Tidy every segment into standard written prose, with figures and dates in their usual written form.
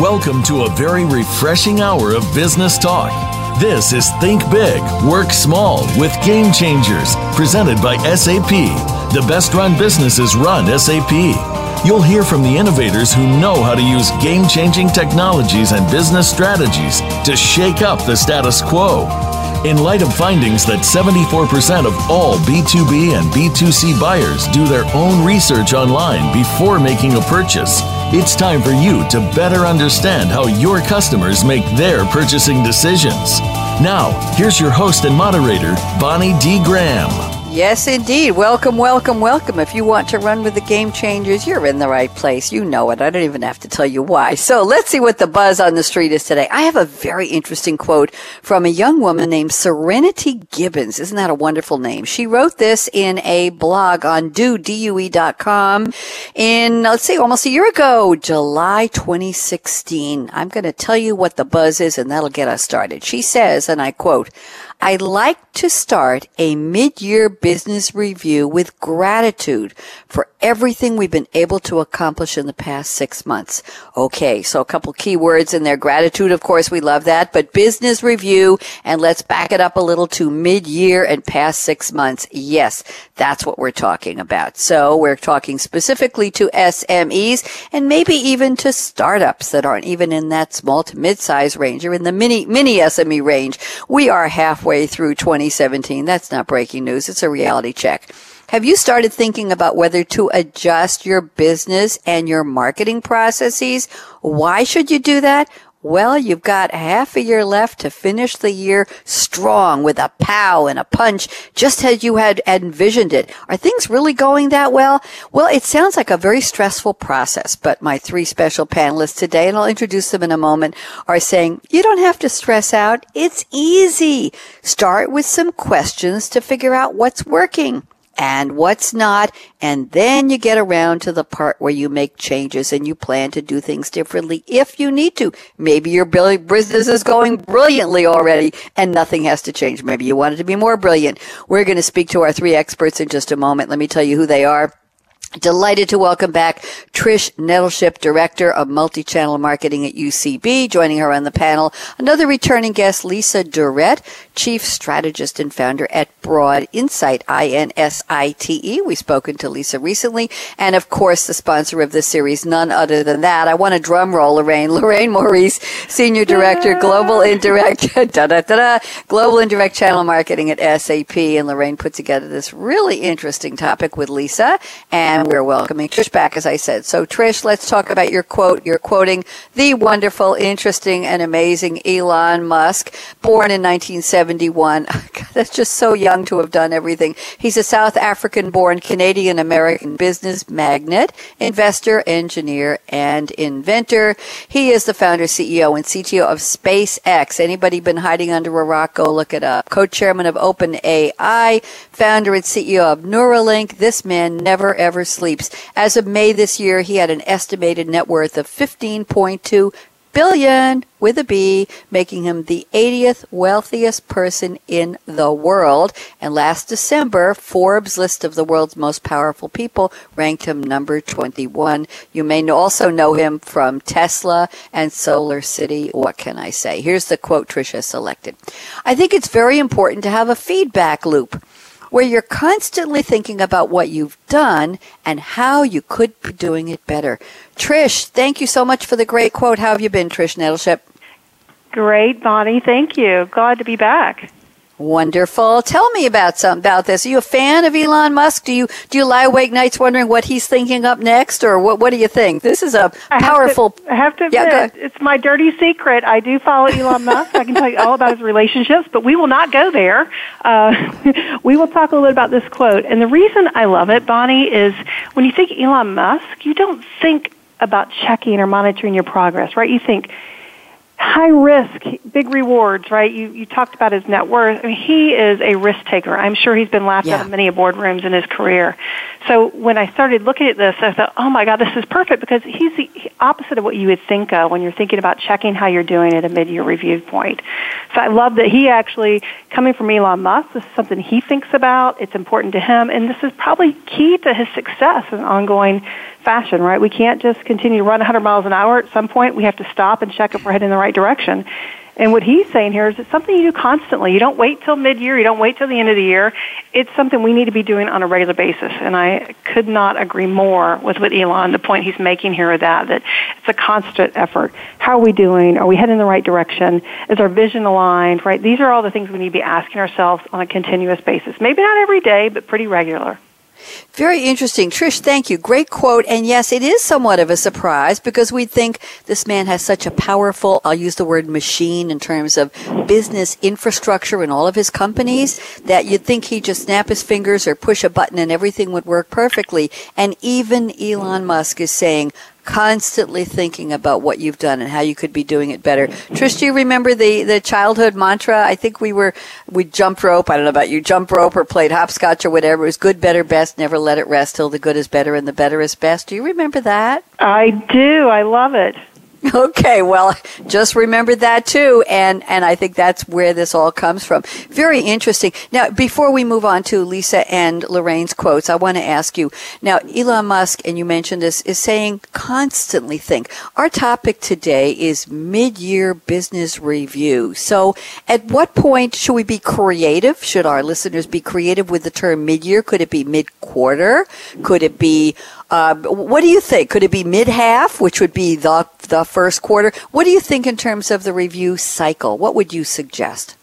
Welcome to a very refreshing hour of business talk. This is Think Big, Work Small with Game Changers, presented by SAP. The best-run businesses run SAP. You'll hear from the innovators who know how to use game-changing technologies and business strategies to shake up the status quo. In light of findings that 74% of all B2B and B2C buyers do their own research online before making a purchase, it's time for you to better understand how your customers make their purchasing decisions. Now, here's your host and moderator, Bonnie D. Graham. Yes, indeed. Welcome, welcome, welcome. If you want to run with the Game Changers, you're in the right place. You know it. I don't even have to tell you why. So let's see what the buzz on the street is today. I have a very interesting quote from a young woman named Serenity Gibbons. Isn't that a wonderful name? She wrote this in a blog on DoDUE.com in, let's see, almost a year ago, July 2016. I'm going to tell you what the buzz is, and that'll get us started. She says, and I quote, "I'd like to start a mid-year business review with gratitude for everything we've been able to accomplish in the past 6 months." Okay, so a couple key words in there. Gratitude, of course, we love that, but business review, and let's back it up a little to mid-year and past 6 months. Yes, that's what we're talking about. So we're talking specifically to SMEs and maybe even to startups that aren't even in that small to mid-size range or in the mini SME range. We are halfway through 2017. That's not breaking news. It's a reality check. Have you started thinking about whether to adjust your business and your marketing processes? Why should you do that? Well, you've got half a year left to finish the year strong with a pow and a punch, just as you had envisioned it. Are things really going that well? Well, it sounds like a very stressful process, but my three special panelists today, and I'll introduce them in a moment, are saying you don't have to stress out. It's easy. Start with some questions to figure out what's working and what's not, and then you get around to the part where you make changes and you plan to do things differently if you need to. Maybe your business is going brilliantly already and nothing has to change. Maybe you want it to be more brilliant. We're going to speak to our three experts in just a moment. Let me tell you who they are. Delighted to welcome back Trish Nettleship, Director of Multi-Channel Marketing at UCB. Joining her on the panel, another returning guest, Lisa Durrett, Chief Strategist and Founder at Broad Insight, INSITE. We've spoken to Lisa recently. And, of course, the sponsor of this series, none other than that. I want a drum roll, Lorraine. Lorraine Maurice, Senior Director, Global Indirect, Global Indirect Channel Marketing at SAP. And Lorraine put together this really interesting topic with Lisa. And we're welcoming Trish back, as I said. So, Trish, let's talk about your quote. You're quoting the wonderful, interesting, and amazing Elon Musk, born in 1971. God, that's just so young to have done everything. He's a South African-born Canadian-American business magnate, investor, engineer, and inventor. He is the founder, CEO, and CTO of SpaceX. Anybody been hiding under a rock? Go look it up. Co-chairman of OpenAI, founder and CEO of Neuralink. This man never, ever sleeps. As of May this year, he had an estimated net worth of $15.2 billion, with a B, making him the 80th wealthiest person in the world. And last December, Forbes' list of the world's most powerful people ranked him number 21. You may also know him from Tesla and SolarCity. What can I say? Here's the quote Tricia selected. "I think it's very important to have a feedback loop, where you're constantly thinking about what you've done and how you could be doing it better." Trish, thank you so much for the great quote. How have you been, Trish Nettleship? Great, Bonnie. Thank you. Glad to be back. Wonderful. Tell me about this. Are you a fan of Elon Musk? Do you lie awake nights wondering what he's thinking up next, or what do you think? This is a powerful. I have to admit, it's my dirty secret. I do follow Elon Musk. I can tell you all about his relationships, but we will not go there. We will talk a little bit about this quote. And the reason I love it, Bonnie, is when you think Elon Musk, you don't think about checking or monitoring your progress, right? You think high risk, big rewards, right? You talked about his net worth. I mean, he is a risk taker. I'm sure he's been laughed out of many boardrooms in his career. So when I started looking at this, I thought, oh my God, this is perfect, because he's the opposite of what you would think of when you're thinking about checking how you're doing at a mid-year review point. So I love that he actually, coming from Elon Musk, this is something he thinks about. It's important to him, and this is probably key to his success in an ongoing fashion, right? We can't just continue to run 100 miles an hour. At some point, we have to stop and check if we're heading in the right direction. And what he's saying here is it's something you do constantly. You don't wait till mid-year. You don't wait till the end of the year. It's something we need to be doing on a regular basis. And I could not agree more with Elon, the point he's making here, that it's a constant effort. How are we doing? Are we heading in the right direction? Is our vision aligned, right? These are all the things we need to be asking ourselves on a continuous basis. Maybe not every day, but pretty regular. Very interesting. Trish, thank you. Great quote. And yes, it is somewhat of a surprise, because we think this man has such a powerful, I'll use the word machine in terms of business infrastructure in all of his companies, that you'd think he'd just snap his fingers or push a button and everything would work perfectly. And even Elon Musk is saying, constantly thinking about what you've done and how you could be doing it better. Trish, do you remember the childhood mantra? I think we jumped rope. I don't know about you, jump rope or played hopscotch or whatever. It was good, better, best. Never let it rest till the good is better and the better is best. Do you remember that? I do. I love it. Okay, well, just remember that too, and I think that's where this all comes from. Very interesting. Now, before we move on to Lisa and Lorraine's quotes, I want to ask you, now, Elon Musk, and you mentioned this, is saying constantly think. Our topic today is mid-year business review. So at what point should we be creative? Should our listeners be creative with the term mid-year? Could it be mid-quarter? Could it be what do you think? Could it be mid-half, which would be the first quarter? What do you think in terms of the review cycle? What would you suggest?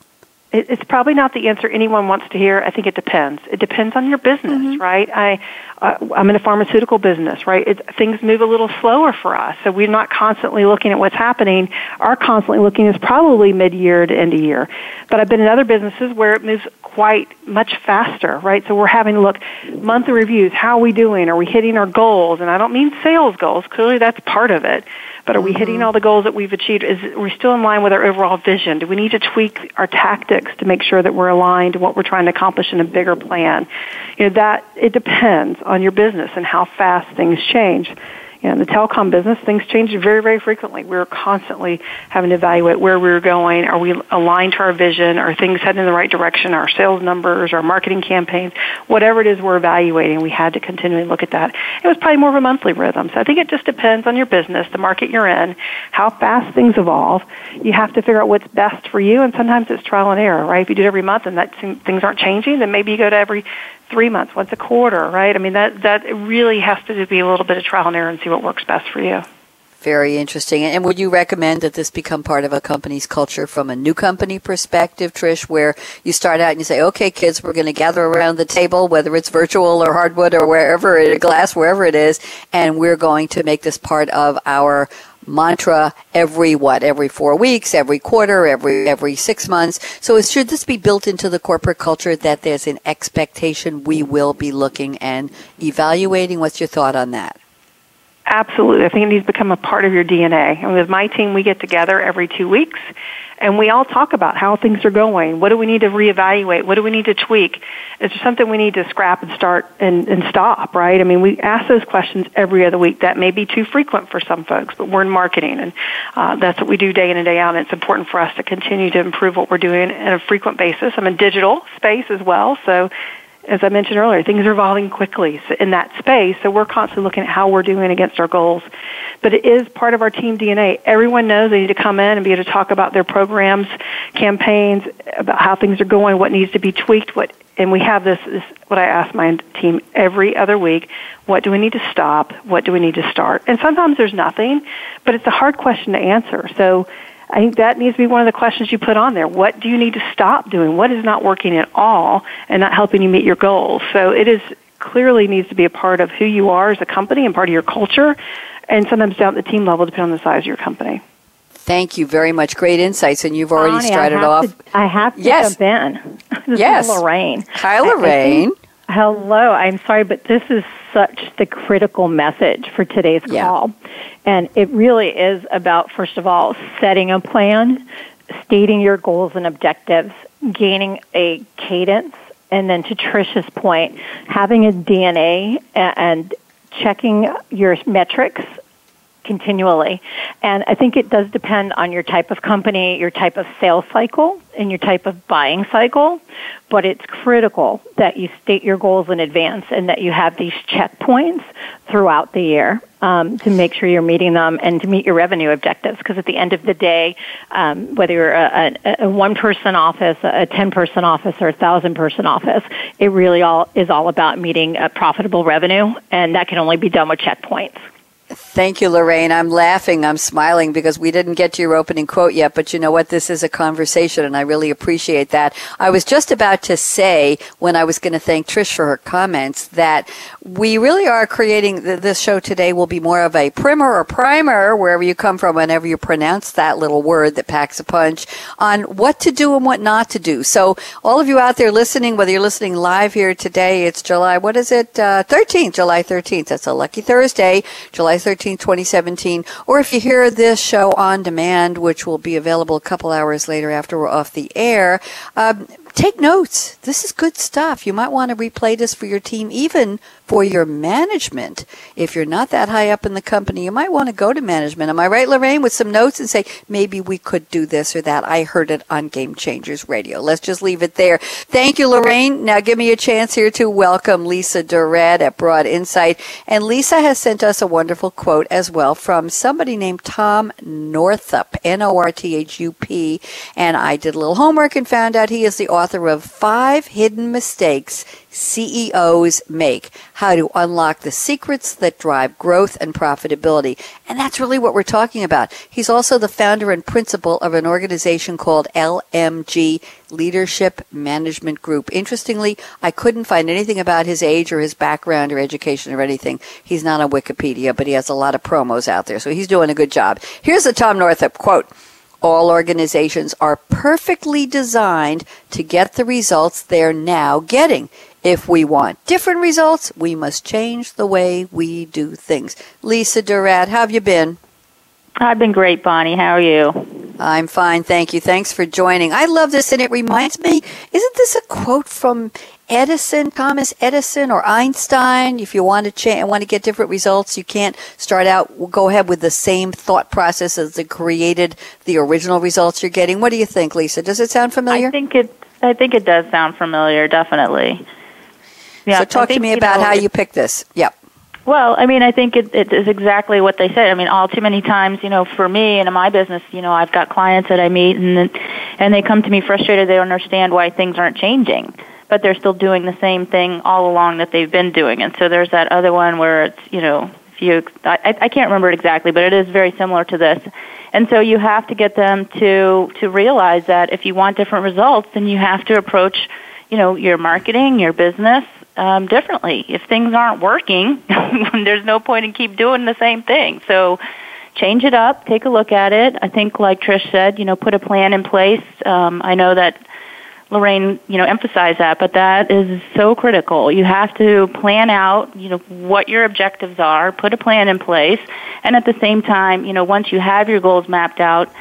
It's probably not the answer anyone wants to hear. I think it depends. It depends on your business, right? I'm in a pharmaceutical business, right? Things move a little slower for us, so we're not constantly looking at what's happening. Our constantly looking is probably mid-year to end of year. But I've been in other businesses where it moves quite much faster, right? So we're having to look monthly reviews. How are we doing? Are we hitting our goals? And I don't mean sales goals. Clearly, that's part of it. But are we hitting all the goals that we've achieved? Are we still in line with our overall vision? Do we need to tweak our tactics to make sure that we're aligned to what we're trying to accomplish in a bigger plan? You know, that it depends on your business and how fast things change. You know, in the telecom business, things change very, very frequently. We're constantly having to evaluate where we're going. Are we aligned to our vision? Are things heading in the right direction? Our sales numbers, our marketing campaigns, whatever it is we're evaluating, we had to continually look at that. It was probably more of a monthly rhythm. So I think it just depends on your business, the market you're in, how fast things evolve. You have to figure out what's best for you, and sometimes it's trial and error, right? If you do it every month and things aren't changing, then maybe you go to every 3 months, once a quarter, right? I mean, that really has to be a little bit of trial and error and see what works best for you. Very interesting. And would you recommend that this become part of a company's culture from a new company perspective, Trish, where you start out and you say, okay, kids, we're going to gather around the table, whether it's virtual or hardwood or wherever, glass, wherever it is, and we're going to make this part of our mantra every 4 weeks, every quarter, every 6 months. So should this be built into the corporate culture that there's an expectation we will be looking and evaluating? What's your thought on that? Absolutely. I think it needs to become a part of your DNA. And with my team, we get together every 2 weeks, and we all talk about how things are going. What do we need to reevaluate? What do we need to tweak? Is there something we need to scrap and start and stop, right? I mean, we ask those questions every other week. That may be too frequent for some folks, but we're in marketing, and that's what we do day in and day out, and it's important for us to continue to improve what we're doing on a frequent basis. I'm in digital space as well, so as I mentioned earlier, things are evolving quickly in that space, so we're constantly looking at how we're doing against our goals. But it is part of our team DNA. Everyone knows they need to come in and be able to talk about their programs, campaigns, about how things are going, what needs to be tweaked, and we have this what I ask my team every other week, what do we need to stop, what do we need to start? And sometimes there's nothing, but it's a hard question to answer. So I think that needs to be one of the questions you put on there. What do you need to stop doing? What is not working at all and not helping you meet your goals? So it is clearly needs to be a part of who you are as a company and part of your culture, and sometimes down at the team level, depending on the size of your company. Thank you very much. Great insights, and you've already started off. I have to jump in. This is Lorraine. Hi, Lorraine. Hello. I'm sorry, but this is such the critical message for today's call. And it really is about, first of all, setting a plan, stating your goals and objectives, gaining a cadence, and then to Trish's point, having a DNA and checking your metrics continually. And I think it does depend on your type of company, your type of sales cycle, and your type of buying cycle. But it's critical that you state your goals in advance and that you have these checkpoints throughout the year to make sure you're meeting them and to meet your revenue objectives. Because at the end of the day, whether you're a one-person office, a 10-person office, or a 1,000-person office, it really is all about meeting a profitable revenue. And that can only be done with checkpoints. Thank you, Lorraine. I'm laughing. I'm smiling because we didn't get to your opening quote yet, but you know what? This is a conversation, and I really appreciate that. I was just about to say, when I was going to thank Trish for her comments, that we really are creating this show today will be more of a primer, wherever you come from, whenever you pronounce that little word that packs a punch, on what to do and what not to do. So all of you out there listening, whether you're listening live here today, it's July 13th. That's a lucky Thursday, July 13, 2017, or if you hear this show on demand, which will be available a couple hours later after we're off the air, take notes. This is good stuff. You might want to replay this for your team, even for your management. If you're not that high up in the company, you might want to go to management. Am I right, Lorraine, with some notes and say, maybe we could do this or that? I heard it on Game Changers Radio. Let's just leave it there. Thank you, Lorraine. Now give me a chance here to welcome Lisa Durrett at Broad Insight. And Lisa has sent us a wonderful quote as well from somebody named Tom Northup, N-O-R-T-H-U-P. And I did a little homework and found out he is the author of 5 Hidden Mistakes CEOs Make, How to Unlock the Secrets That Drive Growth and Profitability. And that's really what we're talking about. He's also the founder and principal of an organization called LMG, Leadership Management Group. Interestingly, I couldn't find anything about his age or his background or education or anything. He's not on Wikipedia, but he has a lot of promos out there, so he's doing a good job. Here's the Tom Northup quote. All organizations are perfectly designed to get the results they're now getting. If we want different results, we must change the way we do things. Lisa Durrett, how have you been? I've been great, Bonnie. How are you? I'm fine, thank you. Thanks for joining. I love this, and it reminds me, isn't this a quote from Edison, Thomas Edison, or Einstein? If you want to get different results, you can't start out, go ahead with the same thought process as that created the original results you're getting. What do you think, Lisa? Does it sound familiar? I think it does sound familiar, definitely. Yeah, so talk to me about how you picked this. Yep. Well, I mean, I think it is exactly what they said. I mean, all too many times, for me and in my business, I've got clients that I meet and they come to me frustrated. They don't understand why things aren't changing, but they're still doing the same thing all along that they've been doing. And so there's that other one where it's, I can't remember it exactly, but it is very similar to this. And so you have to get them to realize that if you want different results, then you have to approach, your marketing, your business differently. If things aren't working, there's no point in keep doing the same thing. So change it up, take a look at it. I think, like Trish said, put a plan in place. I know that Lorraine, emphasize that, but that is so critical. You have to plan out, what your objectives are, put a plan in place, and at the same time, once you have your goals mapped out,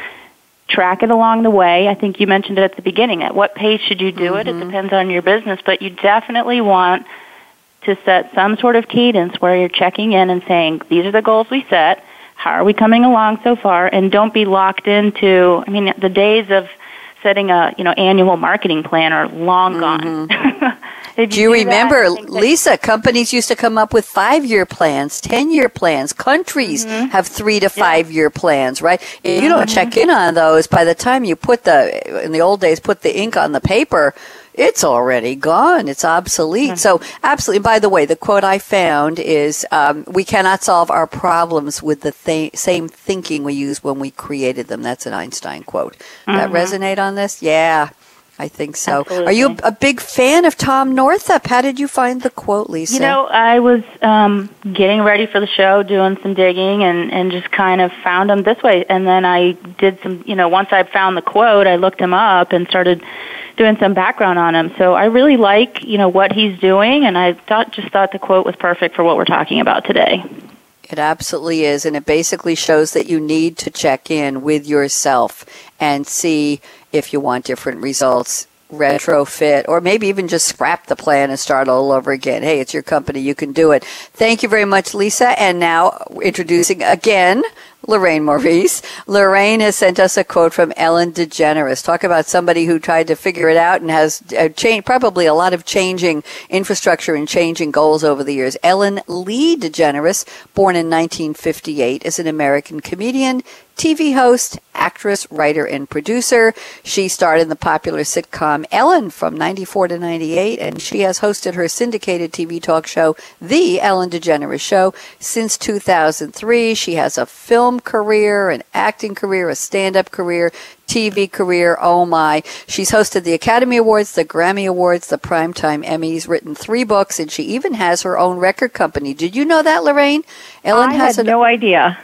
track it along the way. I think you mentioned it at the beginning. At what pace should you do it? It depends on your business, but you definitely want to set some sort of cadence where you're checking in and saying, these are the goals we set, how are we coming along so far, and don't be locked into, the days of setting a annual marketing plan are long gone. do you remember, Lisa, companies used to come up with 5-year plans, 10-year plans. Countries have 3 to 5 year plans, right? If you don't check in on those, by the time you put in the old days, put the ink on the paper, it's already gone. It's obsolete. Mm-hmm. So absolutely. By the way, the quote I found is, we cannot solve our problems with the same thinking we used when we created them. That's an Einstein quote. Mm-hmm. That resonate on this? Yeah, I think so. Absolutely. Are you a big fan of Tom Northup? How did you find the quote, Lisa? You know, I was getting ready for the show, doing some digging, and just kind of found him this way. And then I did some, you know, once I found the quote, I looked him up and started doing some background on him. So I really like, you know, what he's doing, and I thought the quote was perfect for what we're talking about today. It absolutely is, and it basically shows that you need to check in with yourself and see if you want different results, retrofit, or maybe even just scrap the plan and start all over again. Hey, it's your company. You can do it. Thank you very much, Lisa. And now introducing again Lorraine Maurice. Lorraine has sent us a quote from Ellen DeGeneres. Talk about somebody who tried to figure it out and has changed, probably a lot of changing infrastructure and changing goals over the years. Ellen Lee DeGeneres, born in 1958, is an American comedian, TV host, actress, writer, and producer. She starred in the popular sitcom Ellen from 94 to 98, and she has hosted her syndicated TV talk show, The Ellen DeGeneres Show, since 2003. She has a film career, an acting career, a stand-up career, TV career, oh my. She's hosted the Academy Awards, the Grammy Awards, the Primetime Emmys, written 3 books, and she even has her own record company. Did you know that, Lorraine? Ellen has no idea.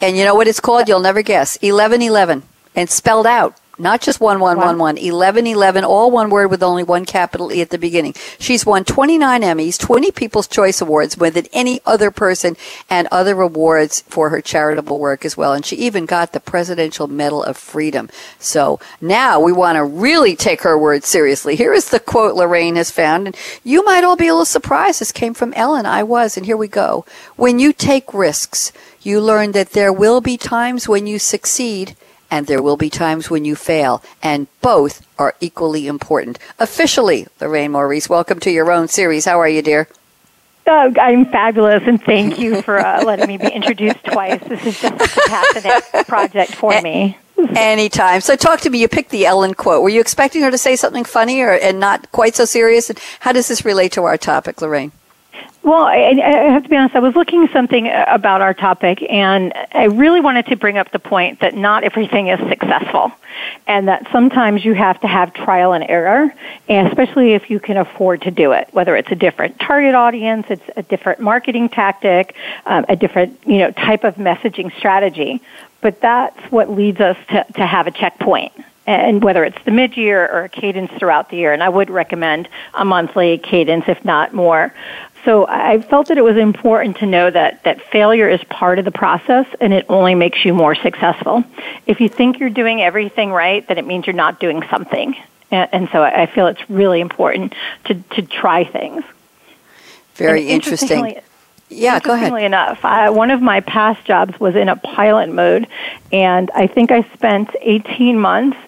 And you know what it's called? You'll never guess. 11 11, and spelled out, not just 1111. 11 11, all one word with only one capital E at the beginning. She's won 29 Emmys, 20 People's Choice Awards, more than any other person, and other awards for her charitable work as well. And she even got the Presidential Medal of Freedom. So now we want to really take her word seriously. Here is the quote Lorraine has found, and you might all be a little surprised. This came from Ellen. I was, and here we go. When you take risks, you learn that there will be times when you succeed and there will be times when you fail, and both are equally important. Officially, Lorraine Maurice, welcome to your own series. How are you, dear? Oh, I'm fabulous, and thank you for letting me be introduced twice. This is just a fascinating project for me. Anytime. So talk to me. You picked the Ellen quote. Were you expecting her to say something funny and not quite so serious? And how does this relate to our topic, Lorraine? Well, I have to be honest, I was looking something about our topic, and I really wanted to bring up the point that not everything is successful, and that sometimes you have to have trial and error, and especially if you can afford to do it, whether it's a different target audience, it's a different marketing tactic, a different, you know, type of messaging strategy. But that's what leads us to have a checkpoint. And whether it's the mid-year or a cadence throughout the year, and I would recommend a monthly cadence, if not more. So I felt that it was important to know that failure is part of the process, and it only makes you more successful. If you think you're doing everything right, then it means you're not doing something. And so I feel it's really important to try things. Very interesting. Yeah, go ahead. Interestingly enough, one of my past jobs was in a pilot mode, and I think I spent 18 months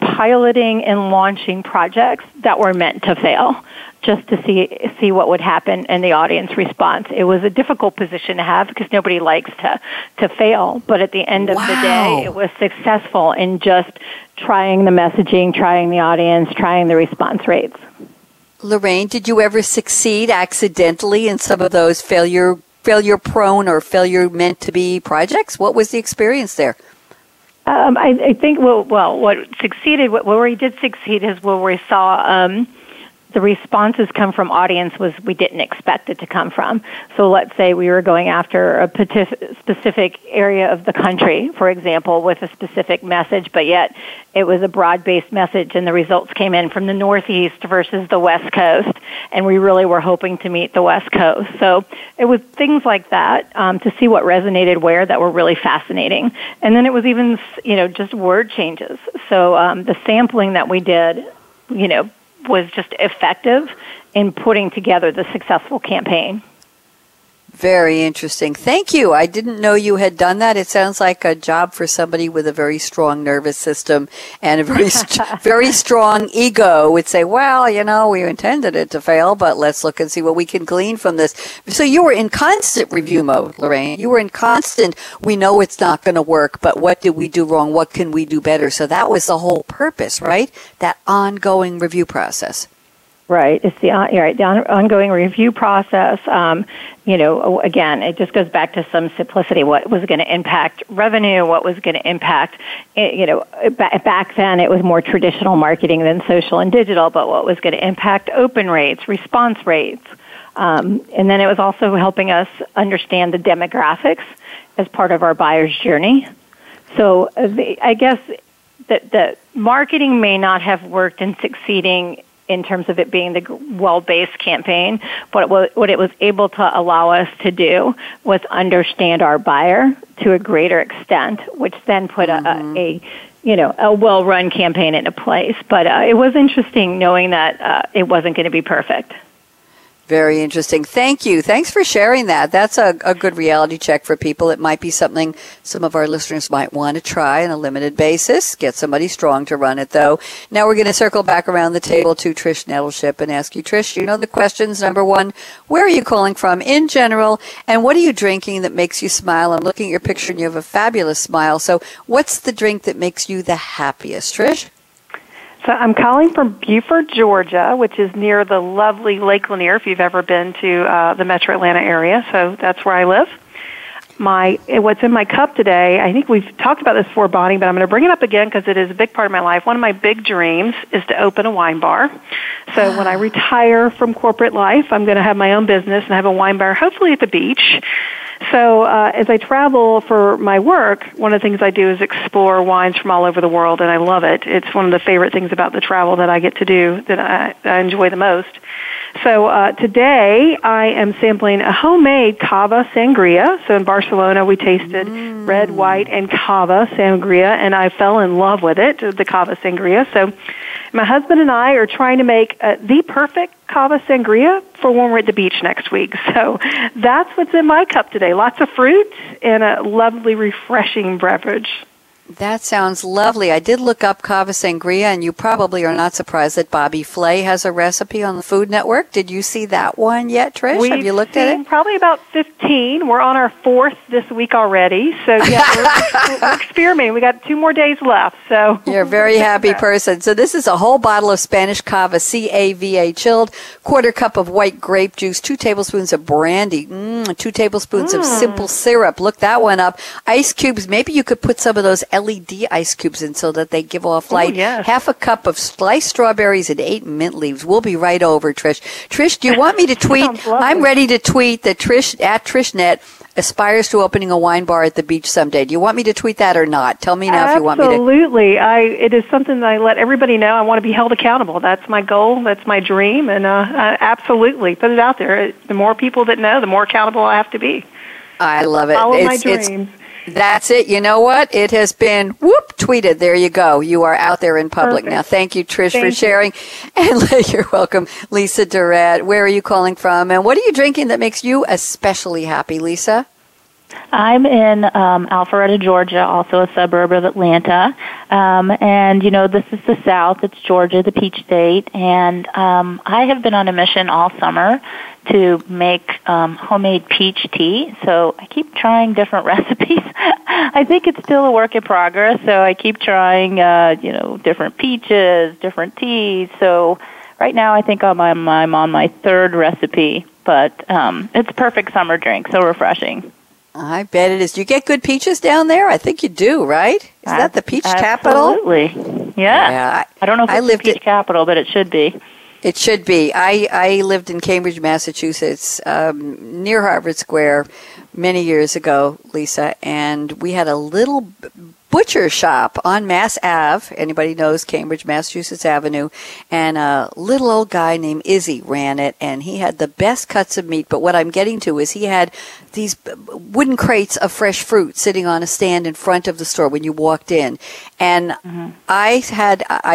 piloting and launching projects that were meant to fail, just to see what would happen and the audience response. It was a difficult position to have because nobody likes to fail, but at the end of the day, it was successful in just trying the messaging, trying the audience, trying the response rates. Lorraine, did you ever succeed accidentally in some of those failure-prone or failure-meant-to-be projects? What was the experience there? I think, where we did succeed is where we saw the responses come from audience was we didn't expect it to come from. So let's say we were going after a specific area of the country, for example, with a specific message, but yet it was a broad-based message, and the results came in from the Northeast versus the West Coast, and we really were hoping to meet the West Coast. So it was things like that to see what resonated where that were really fascinating. And then it was even, you know, just word changes. So the sampling that we did, you know, was just effective in putting together the successful campaign. Very interesting. Thank you. I didn't know you had done that. It sounds like a job for somebody with a very strong nervous system and a very, very strong ego would say, well, you know, we intended it to fail, but let's look and see what we can glean from this. So you were in constant review mode, Lorraine. You were in constant, we know it's not going to work, but what did we do wrong? What can we do better? So that was the whole purpose, right? That ongoing review process. Right. It's the ongoing review process. You know, again, it just goes back to some simplicity. What was going to impact revenue? What was going to impact, you know, back then it was more traditional marketing than social and digital, but what was going to impact open rates, response rates. And then it was also helping us understand the demographics as part of our buyer's journey. So I guess that the marketing may not have worked in succeeding in terms of it being the well-based campaign, but what it was able to allow us to do was understand our buyer to a greater extent, which then put a well-run campaign into place. But it was interesting knowing that it wasn't going to be perfect. Very interesting. Thank you. Thanks for sharing that. That's a good reality check for people. It might be something some of our listeners might want to try on a limited basis. Get somebody strong to run it, though. Now we're going to circle back around the table to Trish Nettleship and ask you, Trish, you know the questions. Number one, where are you calling from in general? And what are you drinking that makes you smile? I'm looking at your picture and you have a fabulous smile. So what's the drink that makes you the happiest, Trish? So I'm calling from Beaufort, Georgia, which is near the lovely Lake Lanier, if you've ever been to the metro Atlanta area. So that's where I live. What's in my cup today, I think we've talked about this before, Bonnie, but I'm going to bring it up again because it is a big part of my life. One of my big dreams is to open a wine bar. So when I retire from corporate life, I'm going to have my own business and have a wine bar, hopefully at the beach. So as I travel for my work, one of the things I do is explore wines from all over the world, and I love it. It's one of the favorite things about the travel that I get to do that I enjoy the most. So today I am sampling a homemade cava sangria. So in Barcelona we tasted red, white, and cava sangria, and I fell in love with it, the cava sangria. So my husband and I are trying to make the perfect cava sangria for when we're at the beach next week. So that's what's in my cup today. Lots of fruit and a lovely, refreshing beverage. That sounds lovely. I did look up cava sangria, and you probably are not surprised that Bobby Flay has a recipe on the Food Network. Did you see that one yet, Trish? Have you looked at it? Probably about 15. We're on our fourth this week already. So, yeah, we're experimenting. We got 2 more days left. So you're a very happy person. So this is a whole bottle of Spanish cava, C-A-V-A, chilled, 1/4 cup of white grape juice, 2 tablespoons of brandy, 2 tablespoons of simple syrup. Look that one up. Ice cubes. Maybe you could put some of those LED ice cubes in so that they give off light. Ooh, yes. 1/2 cup of sliced strawberries and 8 mint leaves. We'll be right over, Trish. Trish, do you want me to tweet? I'm ready to tweet that Trish at TrishNet aspires to opening a wine bar at the beach someday. Do you want me to tweet that or not? Tell me now if you want me to. Absolutely. It is something that I let everybody know. I want to be held accountable. That's my goal. That's my dream. And absolutely, put it out there. The more people that know, the more accountable I have to be. I love it. Follow my dreams. That's it. You know what? It has been, tweeted. There you go. You are out there in public now. Thank you, Trish, for sharing. And you're welcome, Lisa Durrett. Where are you calling from? And what are you drinking that makes you especially happy, Lisa? I'm in Alpharetta, Georgia, also a suburb of Atlanta. And, you know, this is the South. It's Georgia, the Peach State. And I have been on a mission all summer to make homemade peach tea. So I keep trying different recipes. I think it's still a work in progress. So I keep trying, different peaches, different teas. So right now I think I'm on my 3rd recipe. But it's a perfect summer drink, so refreshing. I bet it is. Do you get good peaches down there? I think you do, right? Is that the peach capital? Absolutely. Yeah. I don't know if it's the peach capital, but it should be. It should be. I lived in Cambridge, Massachusetts, near Harvard Square many years ago, Lisa, and we had a little butcher shop on Mass Ave. Anybody knows Cambridge, Massachusetts Avenue. And a little old guy named Izzy ran it, and he had the best cuts of meat. But what I'm getting to is he had these wooden crates of fresh fruit sitting on a stand in front of the store when you walked in. And I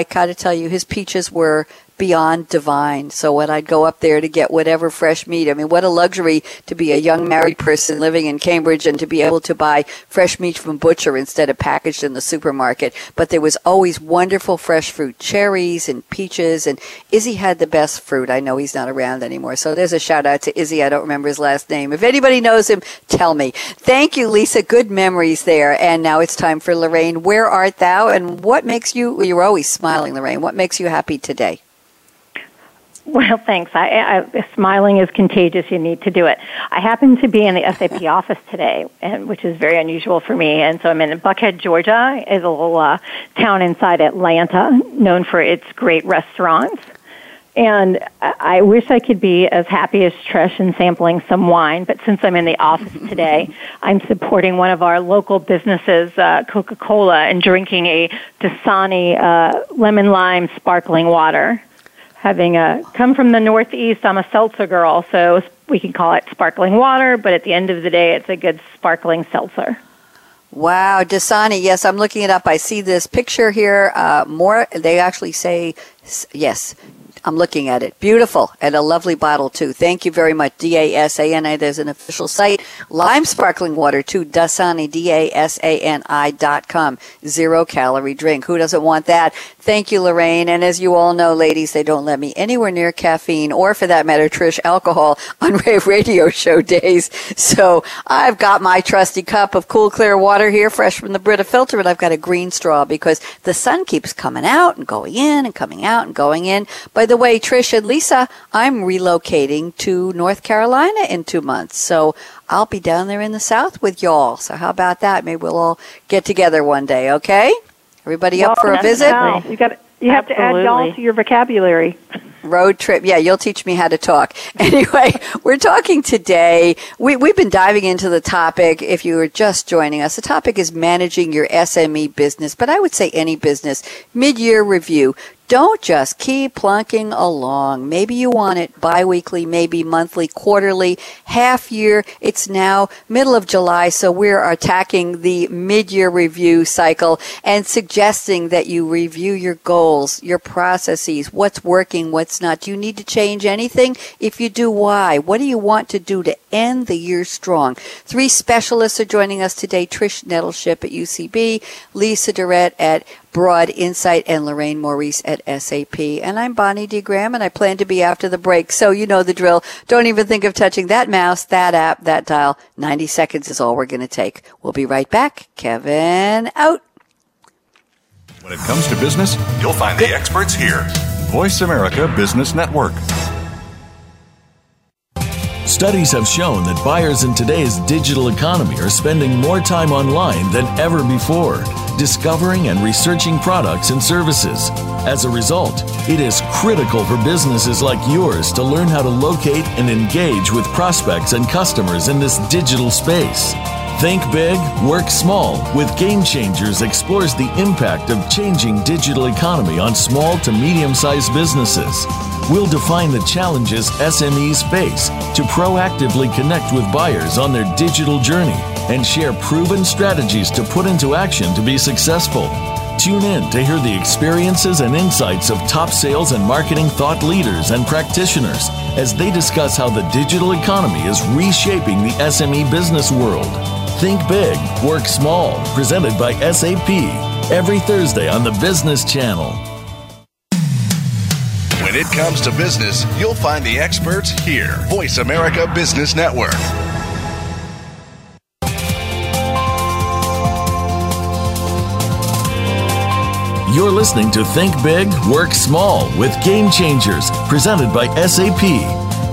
got to tell you, his peaches were beyond divine. So when I'd go up there to get whatever fresh meat, I mean, what a luxury to be a young married person living in Cambridge and to be able to buy fresh meat from butcher instead of packaged in the supermarket. But there was always wonderful fresh fruit, cherries and peaches, and Izzy had the best fruit. I know he's not around anymore, so there's a shout out to Izzy. I don't remember his last name. If anybody knows him, tell me. Thank you, Lisa. Good memories there. And now it's time for Lorraine. Where art thou? And what makes you, you're always smiling, Lorraine, what makes you happy today? Well, thanks. I smiling is contagious. You need to do it. I happen to be in the SAP office today, and which is very unusual for me. And so I'm in Buckhead, Georgia, is a little town inside Atlanta, known for its great restaurants. And I wish I could be as happy as Trish in sampling some wine, but since I'm in the office today, I'm supporting one of our local businesses, Coca-Cola, and drinking a Dasani lemon lime sparkling water. Having come from the Northeast, I'm a seltzer girl, so we can call it sparkling water, but at the end of the day, it's a good sparkling seltzer. Wow, Dasani, yes, I'm looking it up. I see this picture here. More, they actually say, yes, I'm looking at it. Beautiful. And a lovely bottle, too. Thank you very much. DASANI. There's an official site. Lime sparkling water, too. Dasani, DASANI.com. 0-calorie drink. Who doesn't want that? Thank you, Lorraine. And as you all know, ladies, they don't let me anywhere near caffeine or, for that matter, Trish, alcohol on radio show days. So I've got my trusty cup of cool, clear water here, fresh from the Brita filter, and I've got a green straw because the sun keeps coming out and going in and coming out and going in. By the way, Trish and Lisa, I'm relocating to North Carolina in 2 months, so I'll be down there in the South with y'all. So how about that? Maybe we'll all get together one day, okay? Everybody up for a visit? Wow. You have to add y'all to your vocabulary. Road trip. Yeah, you'll teach me how to talk. Anyway, we're talking today. We've been diving into the topic. If you are just joining us, the topic is managing your SME business, but I would say any business. Mid-year review. Don't just keep plunking along. Maybe you want it biweekly, maybe monthly, quarterly, half year. It's now middle of July, so we're attacking the mid-year review cycle and suggesting that you review your goals, your processes, what's working, what's not. Do you need to change anything? If you do, why? What do you want to do to end the year strong? 3 specialists are joining us today. Trish Nettleship at UCB, Lisa Durrett at Broad Insight, and Lorraine Maurice at SAP. And I'm Bonnie D. Graham, and I plan to be after the break. So you know the drill. Don't even think of touching that mouse, that app, that dial. 90 seconds is all we're going to take. We'll be right back. Kevin out. When it comes to business, you'll find the experts here. Voice America Business Network. Studies have shown that buyers in today's digital economy are spending more time online than ever before, discovering and researching products and services. As a result, it is critical for businesses like yours to learn how to locate and engage with prospects and customers in this digital space. Think Big, Work Small with Game Changers explores the impact of changing digital economy on small to medium-sized businesses. We'll define the challenges SMEs face to proactively connect with buyers on their digital journey and share proven strategies to put into action to be successful. Tune in to hear the experiences and insights of top sales and marketing thought leaders and practitioners as they discuss how the digital economy is reshaping the SME business world. Think Big, Work Small, presented by SAP, every Thursday on the Business Channel. When it comes to business, you'll find the experts here. Voice America Business Network. You're listening to Think Big, Work Small with Game Changers, presented by SAP.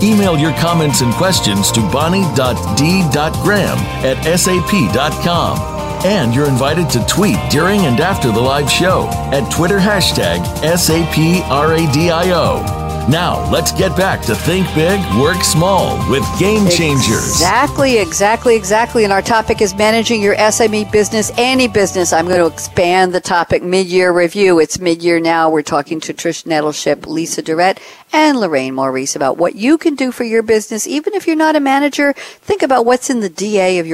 Email your comments and questions to bonnie.d.graham@sap.com. And you're invited to tweet during and after the live show at Twitter #SAPRADIO. Now, let's get back to Think Big, Work Small with Game Changers. Exactly. And our topic is managing your SME business, any business. I'm going to expand the topic, mid-year review. It's mid-year now. We're talking to Trish Nettleship, Lisa Durrett, and Lorraine Maurice about what you can do for your business. Even if you're not a manager, think about what's in the DNA of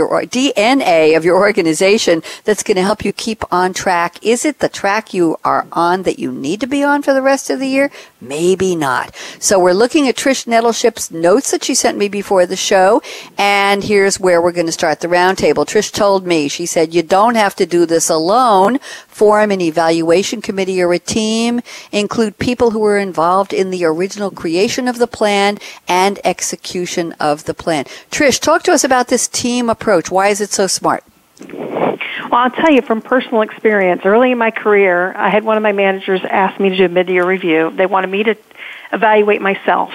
your organization that's going to help you keep on track. Is it the track you are on that you need to be on for the rest of the year? Maybe not. So we're looking at Trish Nettleship's notes that she sent me before the show, and here's where we're going to start the roundtable. Trish told me, she said, you don't have to do this alone. Form an evaluation committee or a team. Include people who were involved in the original creation of the plan and execution of the plan. Trish, talk to us about this team approach. Why is it so smart? Well, I'll tell you from personal experience. Early in my career, I had one of my managers ask me to do a mid-year review. They wanted me to evaluate myself.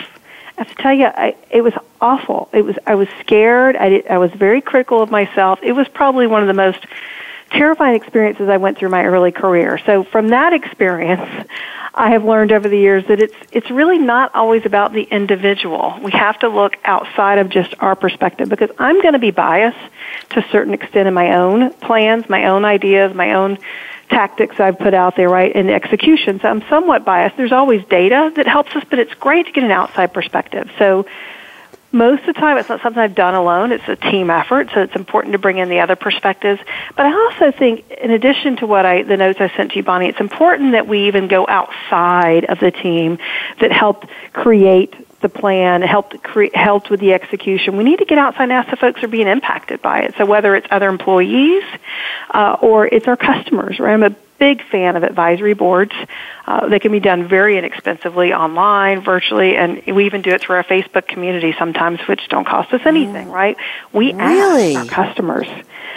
I have to tell you, it was awful. I was scared. I was very critical of myself. It was probably one of the most terrifying experiences I went through my early career. So from that experience, I have learned over the years that it's really not always about the individual. We have to look outside of just our perspective, because I'm going to be biased to a certain extent in my own plans, my own ideas, my own tactics I've put out there, right, and execution. So I'm somewhat biased. There's always data that helps us, but it's great to get an outside perspective. So most of the time, it's not something I've done alone. It's a team effort, so it's important to bring in the other perspectives. But I also think, in addition to the notes I sent to you, Bonnie, it's important that we even go outside of the team that helped create the plan, helped with the execution. We need to get outside and ask the folks who are being impacted by it. So whether it's other employees or it's our customers, right? I'm a big fan of advisory boards. They can be done very inexpensively online, virtually, and we even do it through our Facebook community sometimes, which don't cost us anything, right? We really ask our customers.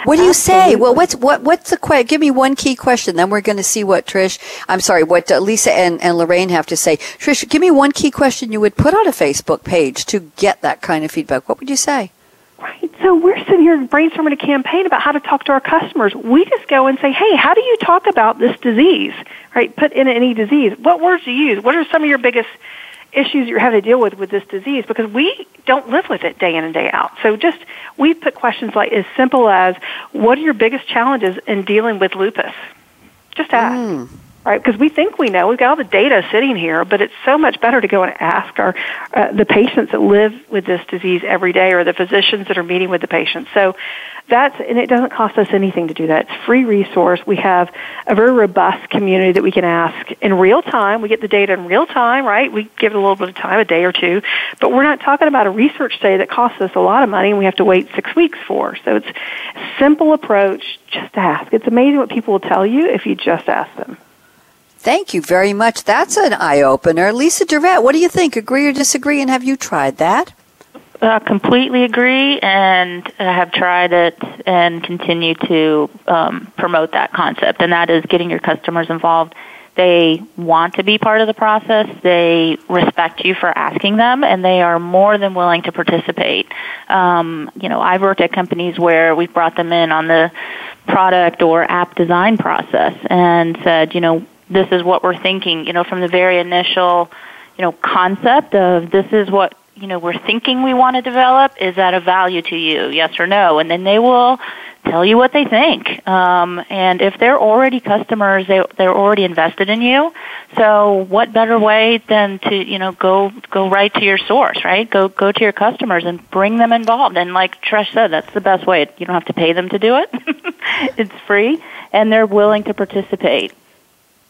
What do you say? Well, what's the question? Give me one key question, then we're going to see what Lisa and Lorraine have to say. Trish, give me one key question you would put on a Facebook page to get that kind of feedback. What would you say? Right. So we're sitting here brainstorming a campaign about how to talk to our customers. We just go and say, hey, how do you talk about this disease? Right? Put in any disease. What words do you use? What are some of your biggest issues you're having to deal with this disease? Because we don't live with it day in and day out. So just, we put questions like as simple as, what are your biggest challenges in dealing with lupus? Just ask. Right, because we think we know. We've got all the data sitting here, but it's so much better to go and ask the patients that live with this disease every day, or the physicians that are meeting with the patients. So and it doesn't cost us anything to do that. It's free resource. We have a very robust community that we can ask in real time. We get the data in real time, right? We give it a little bit of time, a day or two, but we're not talking about a research study that costs us a lot of money and we have to wait 6 weeks for. So it's a simple approach. Just ask. It's amazing what people will tell you if you just ask them. Thank you very much. That's an eye-opener. Lisa Durrett, what do you think? Agree or disagree, and have you tried that? I completely agree, and I have tried it and continue to promote that concept, and that is getting your customers involved. They want to be part of the process. They respect you for asking them, and they are more than willing to participate. I've worked at companies where we've brought them in on the product or app design process and said, this is what we're thinking, from the very initial, concept of this is what, we're thinking we want to develop. Is that of value to you, yes or no? And then they will tell you what they think. And if they're already customers, they're already invested in you. So what better way than to, go right to your source, right? Go to your customers and bring them involved. And like Trish said, that's the best way. You don't have to pay them to do it. It's free. And they're willing to participate.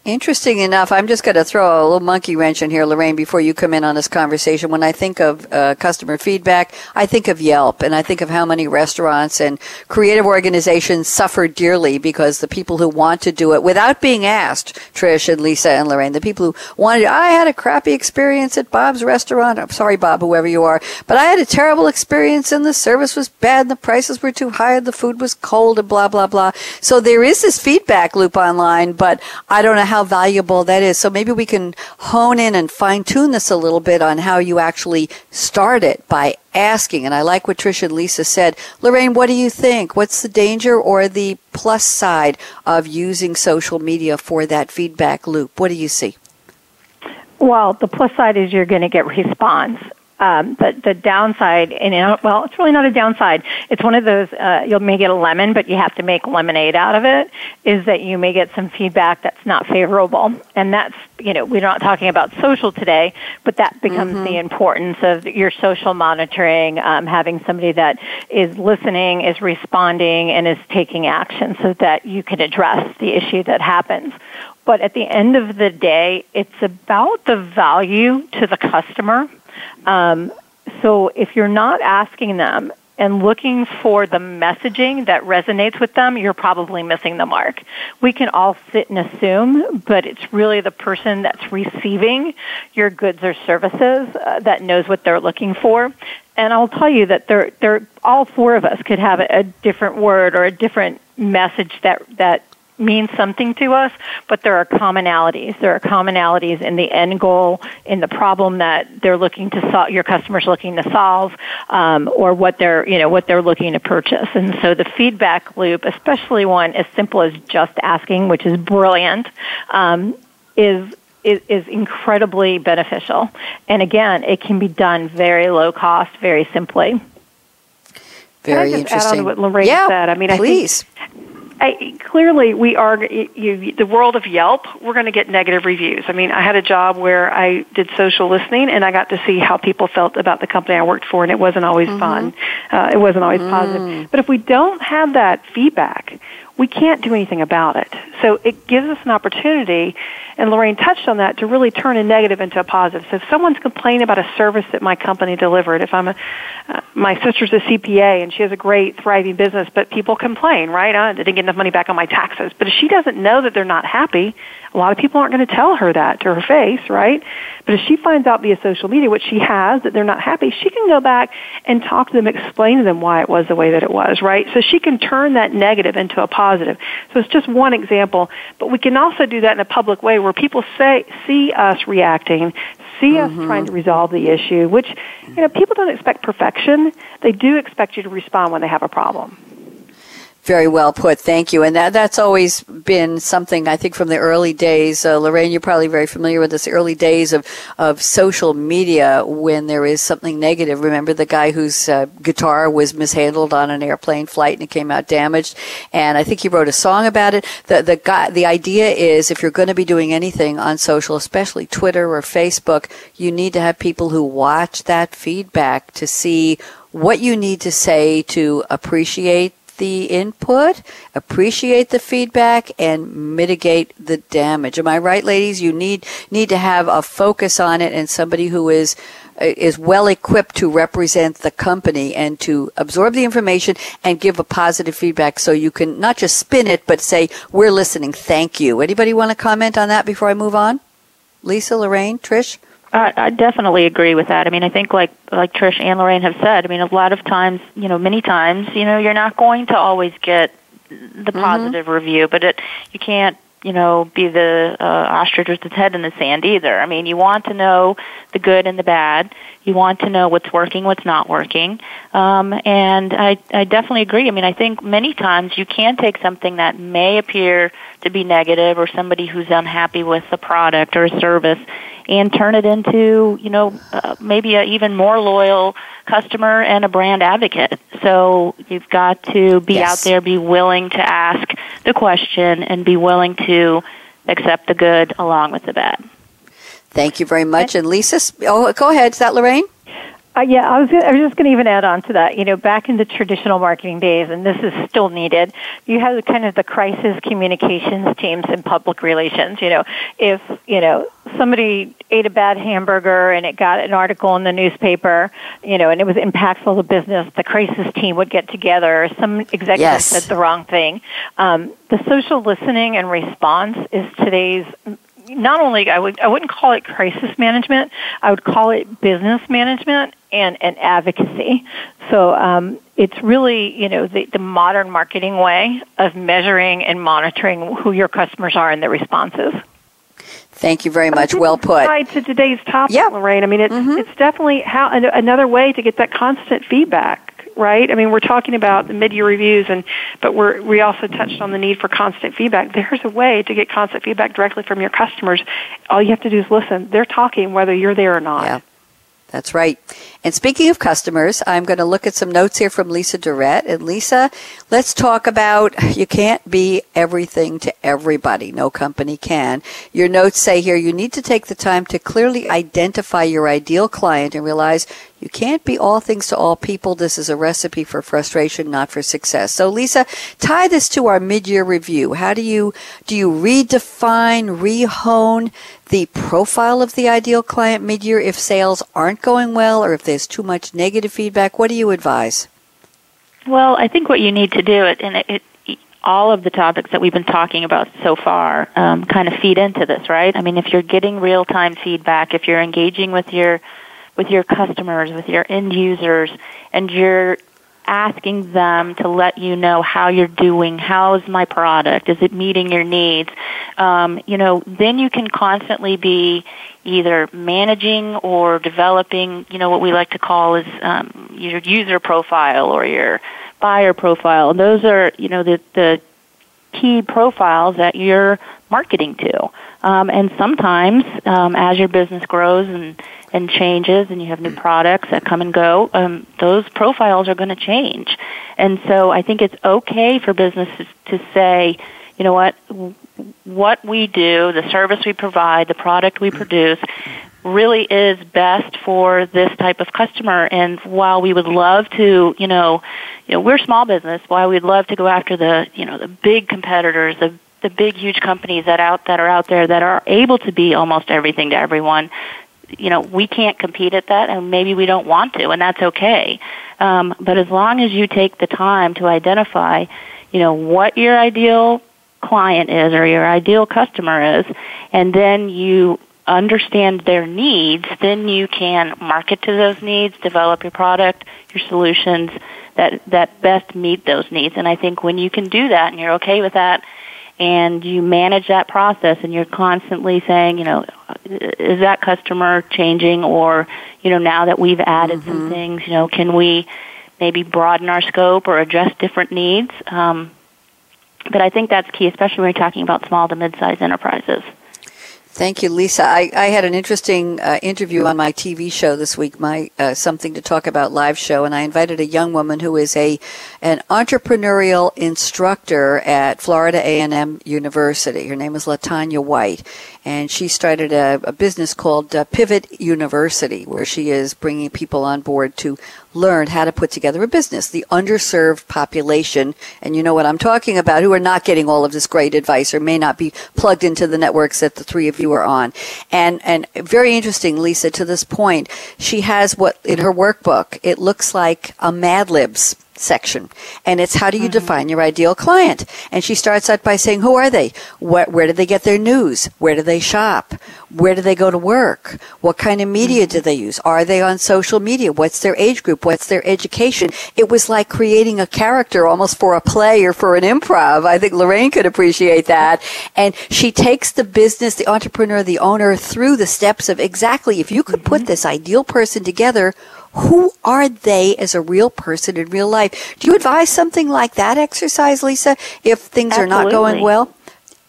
Interesting enough, I'm just going to throw a little monkey wrench in here, Lorraine, before you come in on this conversation. When I think of customer feedback, I think of Yelp, and I think of how many restaurants and creative organizations suffer dearly because the people who want to do it without being asked, Trish and Lisa and Lorraine, the people who wanted, I had a crappy experience at Bob's restaurant. I'm sorry, Bob, whoever you are, but I had a terrible experience, and the service was bad, and the prices were too high, and the food was cold, and blah, blah, blah. So there is this feedback loop online, but I don't know how valuable that is. So maybe we can hone in and fine-tune this a little bit on how you actually start it by asking. And I like what Trish and Lisa said. Lorraine, what do you think? What's the danger or the plus side of using social media for that feedback loop? What do you see? Well, the plus side is you're going to get response. The downside, and well, it's really not a downside. It's one of those, you may get a lemon, but you have to make lemonade out of it, is that you may get some feedback that's not favorable. And that's, you know, we're not talking about social today, but that becomes the importance of your social monitoring, having somebody that is listening, is responding, and is taking action so that you can address the issue that happens. But at the end of the day, it's about the value to the customer. So if you're not asking them and looking for the messaging that resonates with them, you're probably missing the mark. We can all sit and assume, but it's really the person that's receiving your goods or services that knows what they're looking for. And I'll tell you that they're all four of us could have a different word or a different message that means something to us, but there are commonalities. There are commonalities in the end goal, in the problem that they're looking to solve, your customer's looking to solve, or what they're looking to purchase. And so the feedback loop, especially one as simple as just asking, which is brilliant, is incredibly beneficial. And again, it can be done very low cost, very simply. Very interesting. Can I just add on to what Lorraine said? I mean, please. Clearly, we are the world of Yelp. We're going to get negative reviews. I mean, I had a job where I did social listening, and I got to see how people felt about the company I worked for, and it wasn't always fun. It wasn't always positive. But if we don't have that feedback, we can't do anything about it. So it gives us an opportunity, and Lorraine touched on that, to really turn a negative into a positive. So if someone's complaining about a service that my company delivered, if I'm my sister's a CPA and she has a great, thriving business, but people complain, right? I didn't get enough money back on my taxes. But if she doesn't know that they're not happy, a lot of people aren't going to tell her that to her face, right? But if she finds out via social media what she has, that they're not happy, she can go back and talk to them, explain to them why it was the way that it was, right? So she can turn that negative into a positive. So it's just one example. But we can also do that in a public way where people see us reacting, see us trying to resolve the issue, which, you know, people don't expect perfection. They do expect you to respond when they have a problem. Very well put. Thank you. And that's always been something, I think, from the early days. Lorraine, you're probably very familiar with this, early days of social media when there is something negative. Remember the guy whose guitar was mishandled on an airplane flight and it came out damaged? And I think he wrote a song about it. The idea is if you're going to be doing anything on social, especially Twitter or Facebook, you need to have people who watch that feedback to see what you need to say to appreciate the input, appreciate the feedback, and mitigate the damage. Am I right, ladies? You need to have a focus on it and somebody who is well equipped to represent the company and to absorb the information and give a positive feedback so you can not just spin it, but say, we're listening, thank you. Anybody want to comment on that before I move on? Lisa, Lorraine, Trish? I definitely agree with that. I mean, I think like Trish and Lorraine have said, I mean, a lot of times, you know, many times, you know, you're not going to always get the positive review, but you can't, you know, be the ostrich with its head in the sand either. I mean, you want to know the good and the bad. You want to know what's working, what's not working. And I definitely agree. I mean, I think many times you can take something that may appear to be negative or somebody who's unhappy with a product or a service and turn it into, you know, maybe an even more loyal customer and a brand advocate. So you've got to be out there, be willing to ask the question, and be willing to accept the good along with the bad. Thank you very much. And Lisa, go ahead. Is that Lorraine? Yeah, I was just going to even add on to that. You know, back in the traditional marketing days, and this is still needed, you have kind of the crisis communications teams in public relations. You know, if, you know, somebody ate a bad hamburger and it got an article in the newspaper, you know, and it was impactful to business, the crisis team would get together. Some executive said the wrong thing. The social listening and response is today's. Not only, I wouldn't call it crisis management, I would call it business management and advocacy. So it's really, you know, the modern marketing way of measuring and monitoring who your customers are and their responses. Thank you very much. Well put. Tied to today's topic, Lorraine. I mean, it's definitely another way to get that constant feedback. Right? I mean, we're talking about the mid-year reviews, but we also touched on the need for constant feedback. There's a way to get constant feedback directly from your customers. All you have to do is listen. They're talking whether you're there or not. Yeah. That's right. And speaking of customers, I'm going to look at some notes here from Lisa Durrett. And Lisa, let's talk about you can't be everything to everybody. No company can. Your notes say here you need to take the time to clearly identify your ideal client and realize you can't be all things to all people. This is a recipe for frustration, not for success. So, Lisa, tie this to our mid-year review. How do you redefine, rehone the profile of the ideal client mid-year if sales aren't going well or if there's too much negative feedback? What do you advise? Well, I think what you need to do, all of the topics that we've been talking about so far kind of feed into this, right? I mean, if you're getting real-time feedback, if you're engaging with your customers, with your end users, and you're asking them to let you know how you're doing, how's my product, is it meeting your needs, then you can constantly be either managing or developing, what we like to call is your user profile or your buyer profile. And those are, the key profiles that you're marketing to. And sometimes as your business grows and changes and you have new products that come and go, those profiles are going to change. And so I think it's okay for businesses to say, you know what we do, the service we provide, the product we produce really is best for this type of customer. And while we would love to, we're a small business, while we'd love to go after the big competitors, the big, huge companies that are out there that are able to be almost everything to everyone, we can't compete at that, and maybe we don't want to, and that's okay. But as long as you take the time to identify, what your ideal client is or your ideal customer is, and then you understand their needs, then you can market to those needs, develop your product, your solutions that best meet those needs. And I think when you can do that and you're okay with that, and you manage that process, and you're constantly saying, is that customer changing, or, now that we've added mm-hmm. some things, can we maybe broaden our scope or address different needs? But I think that's key, especially when you're talking about small to mid-sized enterprises. Thank you, Lisa. I had an interesting interview on my TV show this week, my Something to Talk About live show, and I invited a young woman who is an entrepreneurial instructor at Florida A&M University. Her name is LaTanya White, and she started a business called Pivot University, where she is bringing people on board to learn how to put together a business, the underserved population, and you know what I'm talking about, who are not getting all of this great advice or may not be plugged into the networks that the three of you are on. And very interesting, Lisa, to this point, she has what in her workbook, it looks like a Mad Libs section, and it's how do you mm-hmm. define your ideal client. And she starts out by saying, who are they? Where do they get their news? Where do they shop? Where do they go to work? What kind of media do they use? Are they on social media? What's their age group? What's their education? It was like creating a character almost for a play or for an improv. I think Lorraine could appreciate that. And she takes the business, the entrepreneur, the owner through the steps of exactly, if you could mm-hmm. put this ideal person together, who are they as a real person in real life? Do you advise something like that exercise, Lisa, if things Absolutely. Are not going well?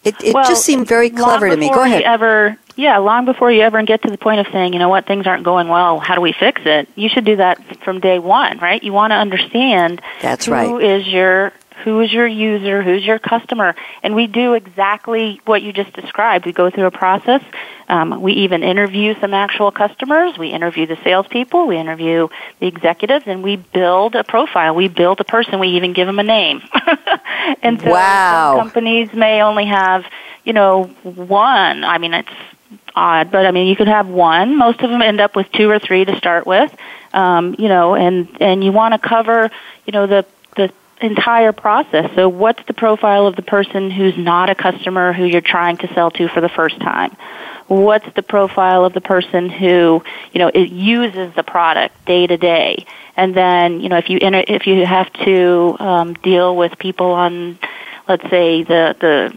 It just seemed very clever to me. Go ahead. Long before you ever get to the point of saying, what, things aren't going well, how do we fix it? You should do that from day one, right? You want to understand who is your user, who's your customer. And we do exactly what you just described. We go through a process. We even interview some actual customers. We interview the salespeople. We interview the executives, and we build a profile. We build a person. We even give them a name. And so wow. some companies may only have, one. I mean, it's odd, but I mean, you could have one. Most of them end up with two or three to start with, and you want to cover, the entire process. So what's the profile of the person who's not a customer who you're trying to sell to for the first time? What's the profile of the person who, it uses the product day to day? And then, if you have to deal with people on, let's say, the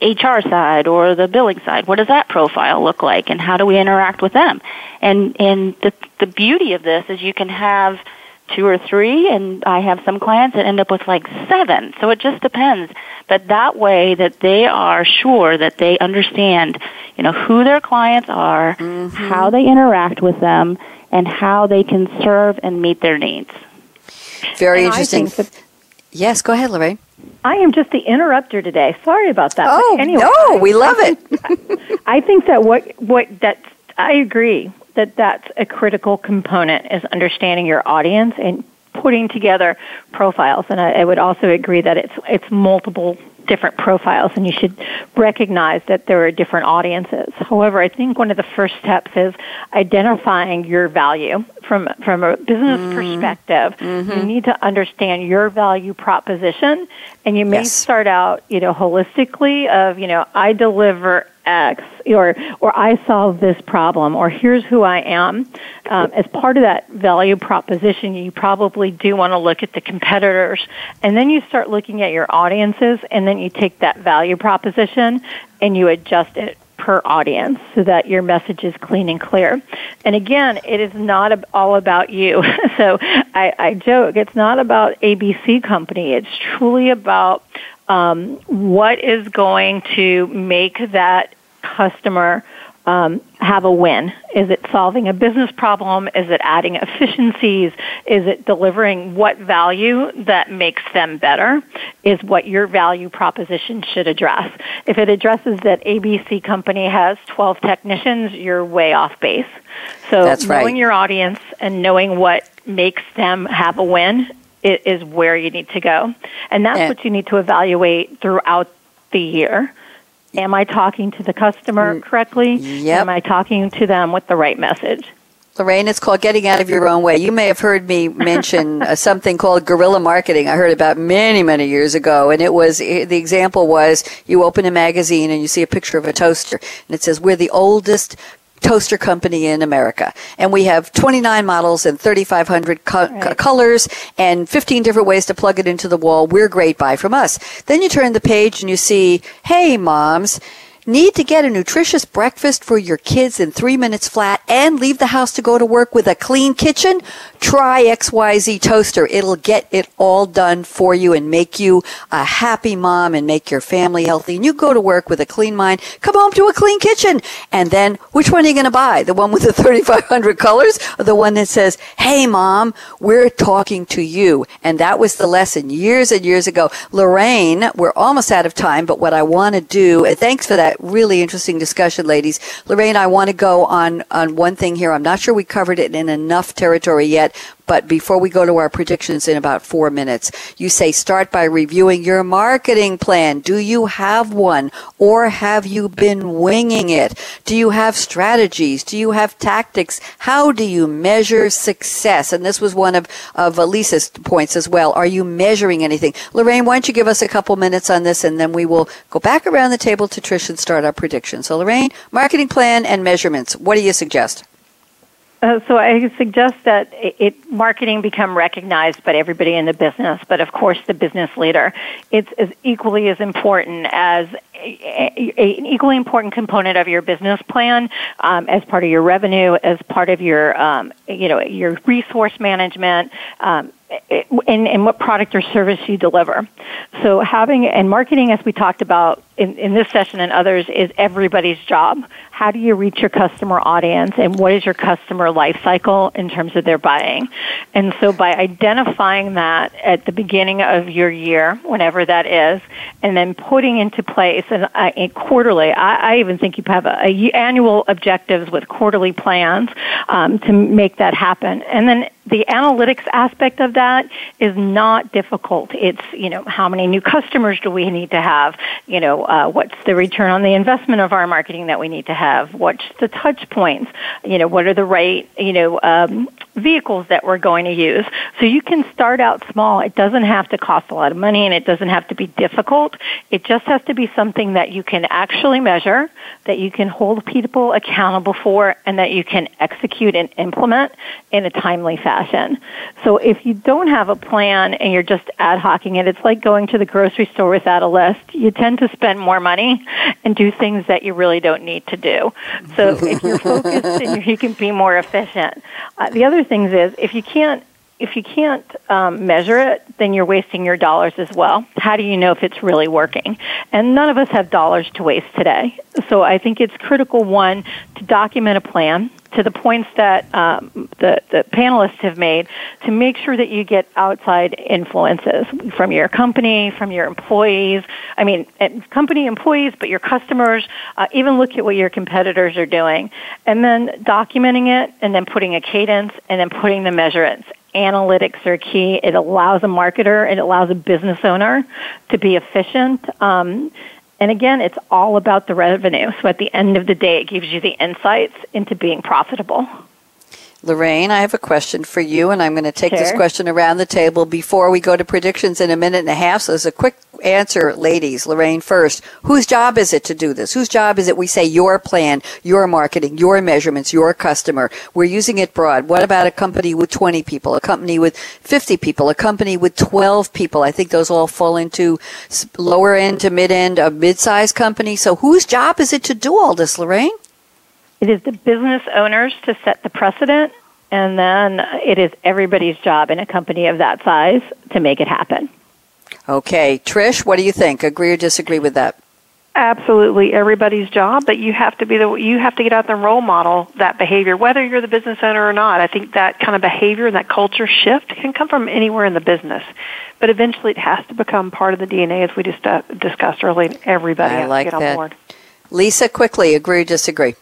HR side or the billing side, what does that profile look like, and how do we interact with them? And the beauty of this is you can have two or three, and I have some clients that end up with like seven. So it just depends. But that way that they are sure that they understand, who their clients are, mm-hmm. how they interact with them, and how they can serve and meet their needs. Very interesting. Yes, go ahead, Lorraine. I am just the interrupter today. Sorry about that. Oh, anyway, no, we love it. I think that I agree that that's a critical component is understanding your audience and putting together profiles. And I would also agree that it's multiple different profiles, and you should recognize that there are different audiences. However, I think one of the first steps is identifying your value from a business perspective. Mm-hmm. You need to understand your value proposition, and you may start out, holistically of, I deliver X, or I solve this problem, or here's who I am. As part of that value proposition, you probably do want to look at the competitors, and then you start looking at your audiences, and then you take that value proposition and you adjust it per audience so that your message is clean and clear. And again, it is not all about you. So I joke, it's not about ABC Company. It's truly about what is going to make that customer have a win. Is it solving a business problem? Is it adding efficiencies? Is it delivering what value that makes them better? Is what your value proposition should address. If it addresses that ABC Company has 12 technicians, you're way off base. So that's knowing your audience and knowing what makes them have a win is where you need to go. And that's what you need to evaluate throughout the year. Am I talking to the customer correctly? Yep. Am I talking to them with the right message? Lorraine, it's called getting out of your own way. You may have heard me mention something called guerrilla marketing. I heard about many, many years ago. And the example was you open a magazine and you see a picture of a toaster. And it says, we're the oldest toaster company in America. And we have 29 models and 3,500 colors and 15 different ways to plug it into the wall. We're great. Buy from us. Then you turn the page and you see, hey, moms, need to get a nutritious breakfast for your kids in 3 minutes flat and leave the house to go to work with a clean kitchen? Try XYZ Toaster. It'll get it all done for you and make you a happy mom and make your family healthy. And you go to work with a clean mind, come home to a clean kitchen. And then which one are you going to buy? The one with the 3,500 colors or the one that says, hey, mom, we're talking to you? And that was the lesson years and years ago. Lorraine, we're almost out of time, but what I want to do, and thanks for that really interesting discussion, ladies. Lorraine, I want to go on one thing here. I'm not sure we covered it in enough territory yet, but before we go to our predictions in about 4 minutes, you say start by reviewing your marketing plan. Do you have one, or have you been winging it? Do you have strategies? Do you have tactics? How do you measure success? And this was one of Lisa's points as well. Are you measuring anything? Lorraine, why don't you give us a couple minutes on this, and then we will go back around the table to Trish and start our predictions. So, Lorraine, marketing plan and measurements. What do you suggest? So I suggest that marketing become recognized by everybody in the business, but of course the business leader. It's as equally as important as an equally important component of your business plan, as part of your revenue, as part of your your resource management, and what product or service you deliver. So marketing, as we talked about in this session and others, is everybody's job. How do you reach your customer audience, and what is your customer life cycle in terms of their buying? And so by identifying that at the beginning of your year, whenever that is, and then putting into place and quarterly, I even think you have annual objectives with quarterly plans to make that happen. And then the analytics aspect of that is not difficult. It's, how many new customers do we need to have? What's the return on the investment of our marketing that we need to have? What's the touch points? What are the right, vehicles that we're going to use? So you can start out small. It doesn't have to cost a lot of money, and it doesn't have to be difficult. It just has to be something that you can actually measure, that you can hold people accountable for, and that you can execute and implement in a timely fashion. So if you don't have a plan and you're just ad hocing it, it's like going to the grocery store without a list. You tend to spend more money and do things that you really don't need to do. So if you're focused, you can be more efficient. The other things is, if you can't if you can't measure it, then you're wasting your dollars as well. How do you know if it's really working? And none of us have dollars to waste today. So I think it's critical, one, to document a plan to the points that the panelists have made, to make sure that you get outside influences from your company, from your employees. I mean, company employees, but your customers. Even look at what your competitors are doing. And then documenting it, and then putting a cadence, and then putting the measurements. Analytics are key. It allows a marketer, it allows a business owner to be efficient. And again, it's all about the revenue. So at the end of the day, it gives you the insights into being profitable. Lorraine, I have a question for you, and I'm going to take this question around the table before we go to predictions in a minute and a half. So it's a quick answer, ladies. Lorraine first. Whose job is it to do this? Whose job is it? We say your plan, your marketing, your measurements, your customer. We're using it broad. What about a company with 20 people, a company with 50 people, a company with 12 people? I think those all fall into lower end to mid end, a mid-sized company. So whose job is it to do all this, Lorraine? It is the business owners to set the precedent, and then it is everybody's job in a company of that size to make it happen. Okay. Trish, what do you think? Agree or disagree with that? Absolutely everybody's job, but you have to be you have to get out there and role model that behavior, whether you're the business owner or not. I think that kind of behavior and that culture shift can come from anywhere in the business, but eventually it has to become part of the DNA, as we just discussed earlier. Everybody has to get on board. Lisa, quickly, agree or disagree?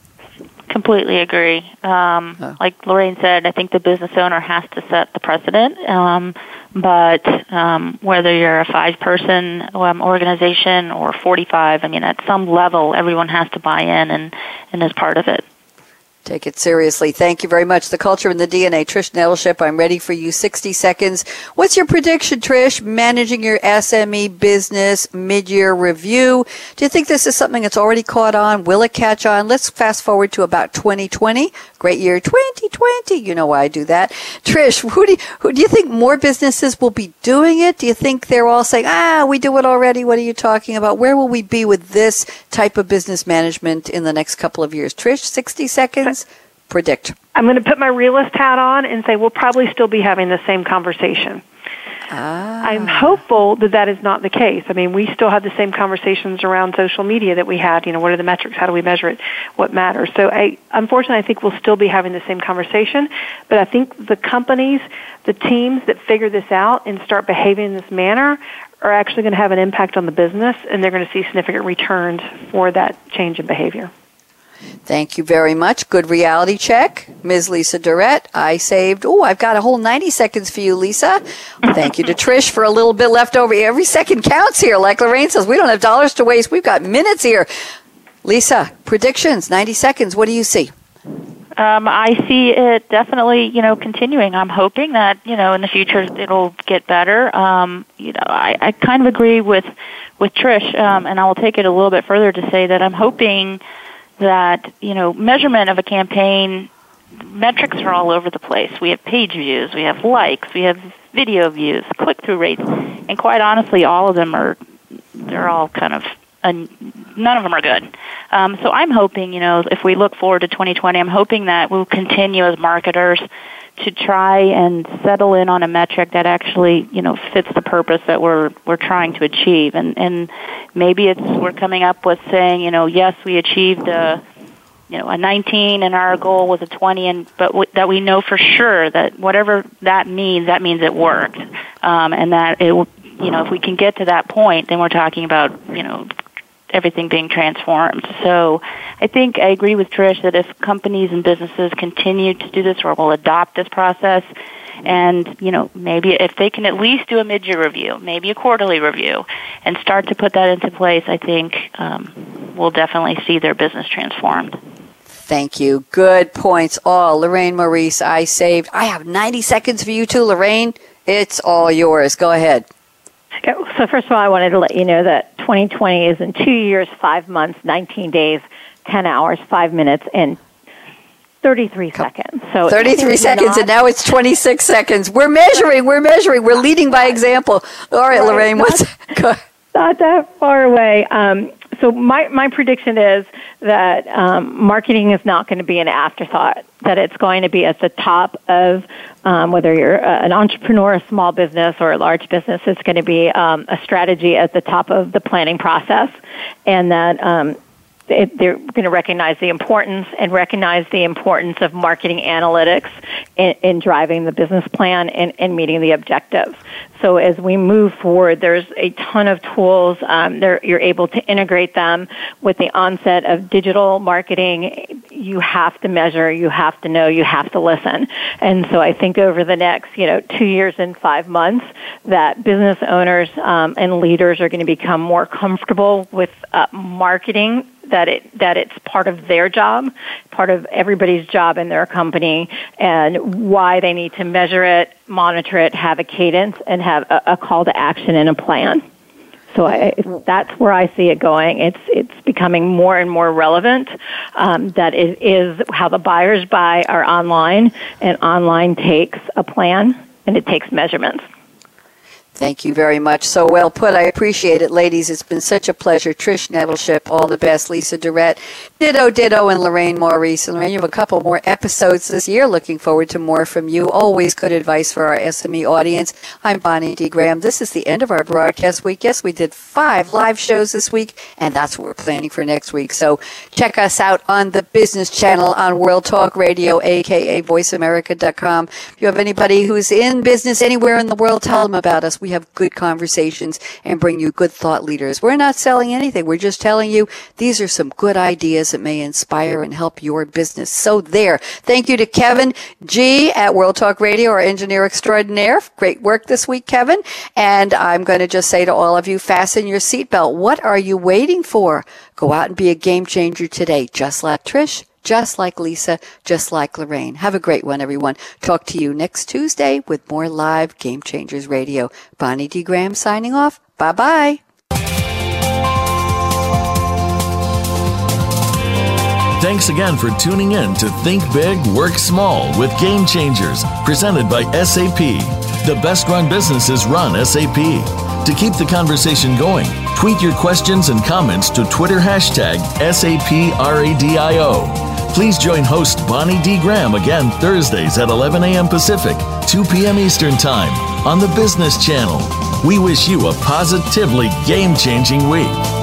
Completely agree. Like Lorraine said, I think the business owner has to set the precedent. But whether you're a 5-person organization or 45, I mean, at some level, everyone has to buy in and is part of it. Take it seriously. Thank you very much. The culture and the DNA. Trish Nettleship, I'm ready for you. 60 seconds. What's your prediction, Trish? Managing your SME business mid-year review. Do you think this is something that's already caught on? Will it catch on? Let's fast forward to about 2020. Great year 2020. You know why I do that. Trish, who do you think more businesses will be doing it? Do you think they're all saying, we do it already. What are you talking about? Where will we be with this type of business management in the next couple of years? Trish, 60 seconds. Predict. I'm going to put my realist hat on and say we'll probably still be having the same conversation. I'm hopeful that is not the case. I mean, we still have the same conversations around social media that we had. You know, what are the metrics? How do we measure it? What matters? So, unfortunately, I think we'll still be having the same conversation. But I think the companies, the teams that figure this out and start behaving in this manner are actually going to have an impact on the business, and they're going to see significant returns for that change in behavior. Thank you very much. Good reality check. Ms. Lisa Durrett, I've got a whole 90 seconds for you, Lisa. Thank you to Trish for a little bit left over. Every second counts here. Like Lorraine says, we don't have dollars to waste. We've got minutes here. Lisa, predictions, 90 seconds. What do you see? I see it definitely, continuing. I'm hoping that, in the future it'll get better. I kind of agree with Trish, and I will take it a little bit further to say that I'm hoping that, measurement of a campaign, metrics are all over the place. We have page views, we have likes, we have video views, click-through rates, and quite honestly, all of them none of them are good. So I'm hoping, if we look forward to 2020, I'm hoping that we'll continue as marketers to try and settle in on a metric that actually, fits the purpose that we're trying to achieve. And maybe we're coming up with saying, yes, we achieved a 19 and our goal was a 20, that we know for sure that whatever that means it worked. And that it will, if we can get to that point, then we're talking about, everything being transformed. So I think I agree with Trish that if companies and businesses continue to do this or will adopt this process, and, maybe if they can at least do a mid-year review, maybe a quarterly review, and start to put that into place, I think we'll definitely see their business transformed. Thank you. Good points all. Lorraine Maurice, I have 90 seconds for you too, Lorraine. It's all yours. Go ahead. So first of all, I wanted to let you know that 2020 is in 2 years, 5 months, 19 days, 10 hours, 5 minutes, and 33 seconds. So 33 seconds, and now it's 26 seconds. We're measuring. We're leading by example. All right, Lorraine, what's... Go ahead. Not that far away. So my prediction is that marketing is not going to be an afterthought, that it's going to be at the top of, whether you're an entrepreneur, a small business, or a large business, it's going to be a strategy at the top of the planning process, and that they're going to recognize the importance of marketing analytics in driving the business plan and meeting the objectives. So as we move forward, there's a ton of tools. You're able to integrate them. With the onset of digital marketing, you have to measure, you have to know, you have to listen. And so I think over the next, 2 years and 5 months, that business owners and leaders are going to become more comfortable with marketing, that it's part of their job, part of everybody's job in their company, and why they need to measure it, monitor it, have a cadence, and have a call to action and a plan. So that's where I see it going. It's becoming more and more relevant. That it is how the buyers buy are online, and online takes a plan, and it takes measurements. Thank you very much. So well put. I appreciate it, ladies. It's been such a pleasure. Trish Nettleship, all the best. Lisa Durrett, ditto, and Lorraine Maurice. And Lorraine, you have a couple more episodes this year. Looking forward to more from you. Always good advice for our SME audience. I'm Bonnie D. Graham. This is the end of our broadcast week. Yes, we did 5 live shows this week, and that's what we're planning for next week. So check us out on the business channel on World Talk Radio, a.k.a. voiceamerica.com. If you have anybody who's in business anywhere in the world, tell them about us. We have good conversations and bring you good thought leaders. We're not selling anything. We're just telling you these are some good ideas that may inspire and help your business. So there. Thank you to Kevin G at World Talk Radio, our engineer extraordinaire. Great work this week, Kevin. And I'm going to just say to all of you, fasten your seatbelt. What are you waiting for? Go out and be a game changer today, just like Trish, just like Lisa, just like Lorraine. Have a great one, everyone. Talk to you next Tuesday with more live Game Changers Radio. Bonnie D. Graham signing off. Bye-bye. Thanks again for tuning in to Think Big, Work Small with Game Changers, presented by SAP. The best-run businesses run SAP. To keep the conversation going, tweet your questions and comments to Twitter hashtag SAPRadio. Please join host Bonnie D. Graham again Thursdays at 11 a.m. Pacific, 2 p.m. Eastern Time on the Business Channel. We wish you a positively game-changing week.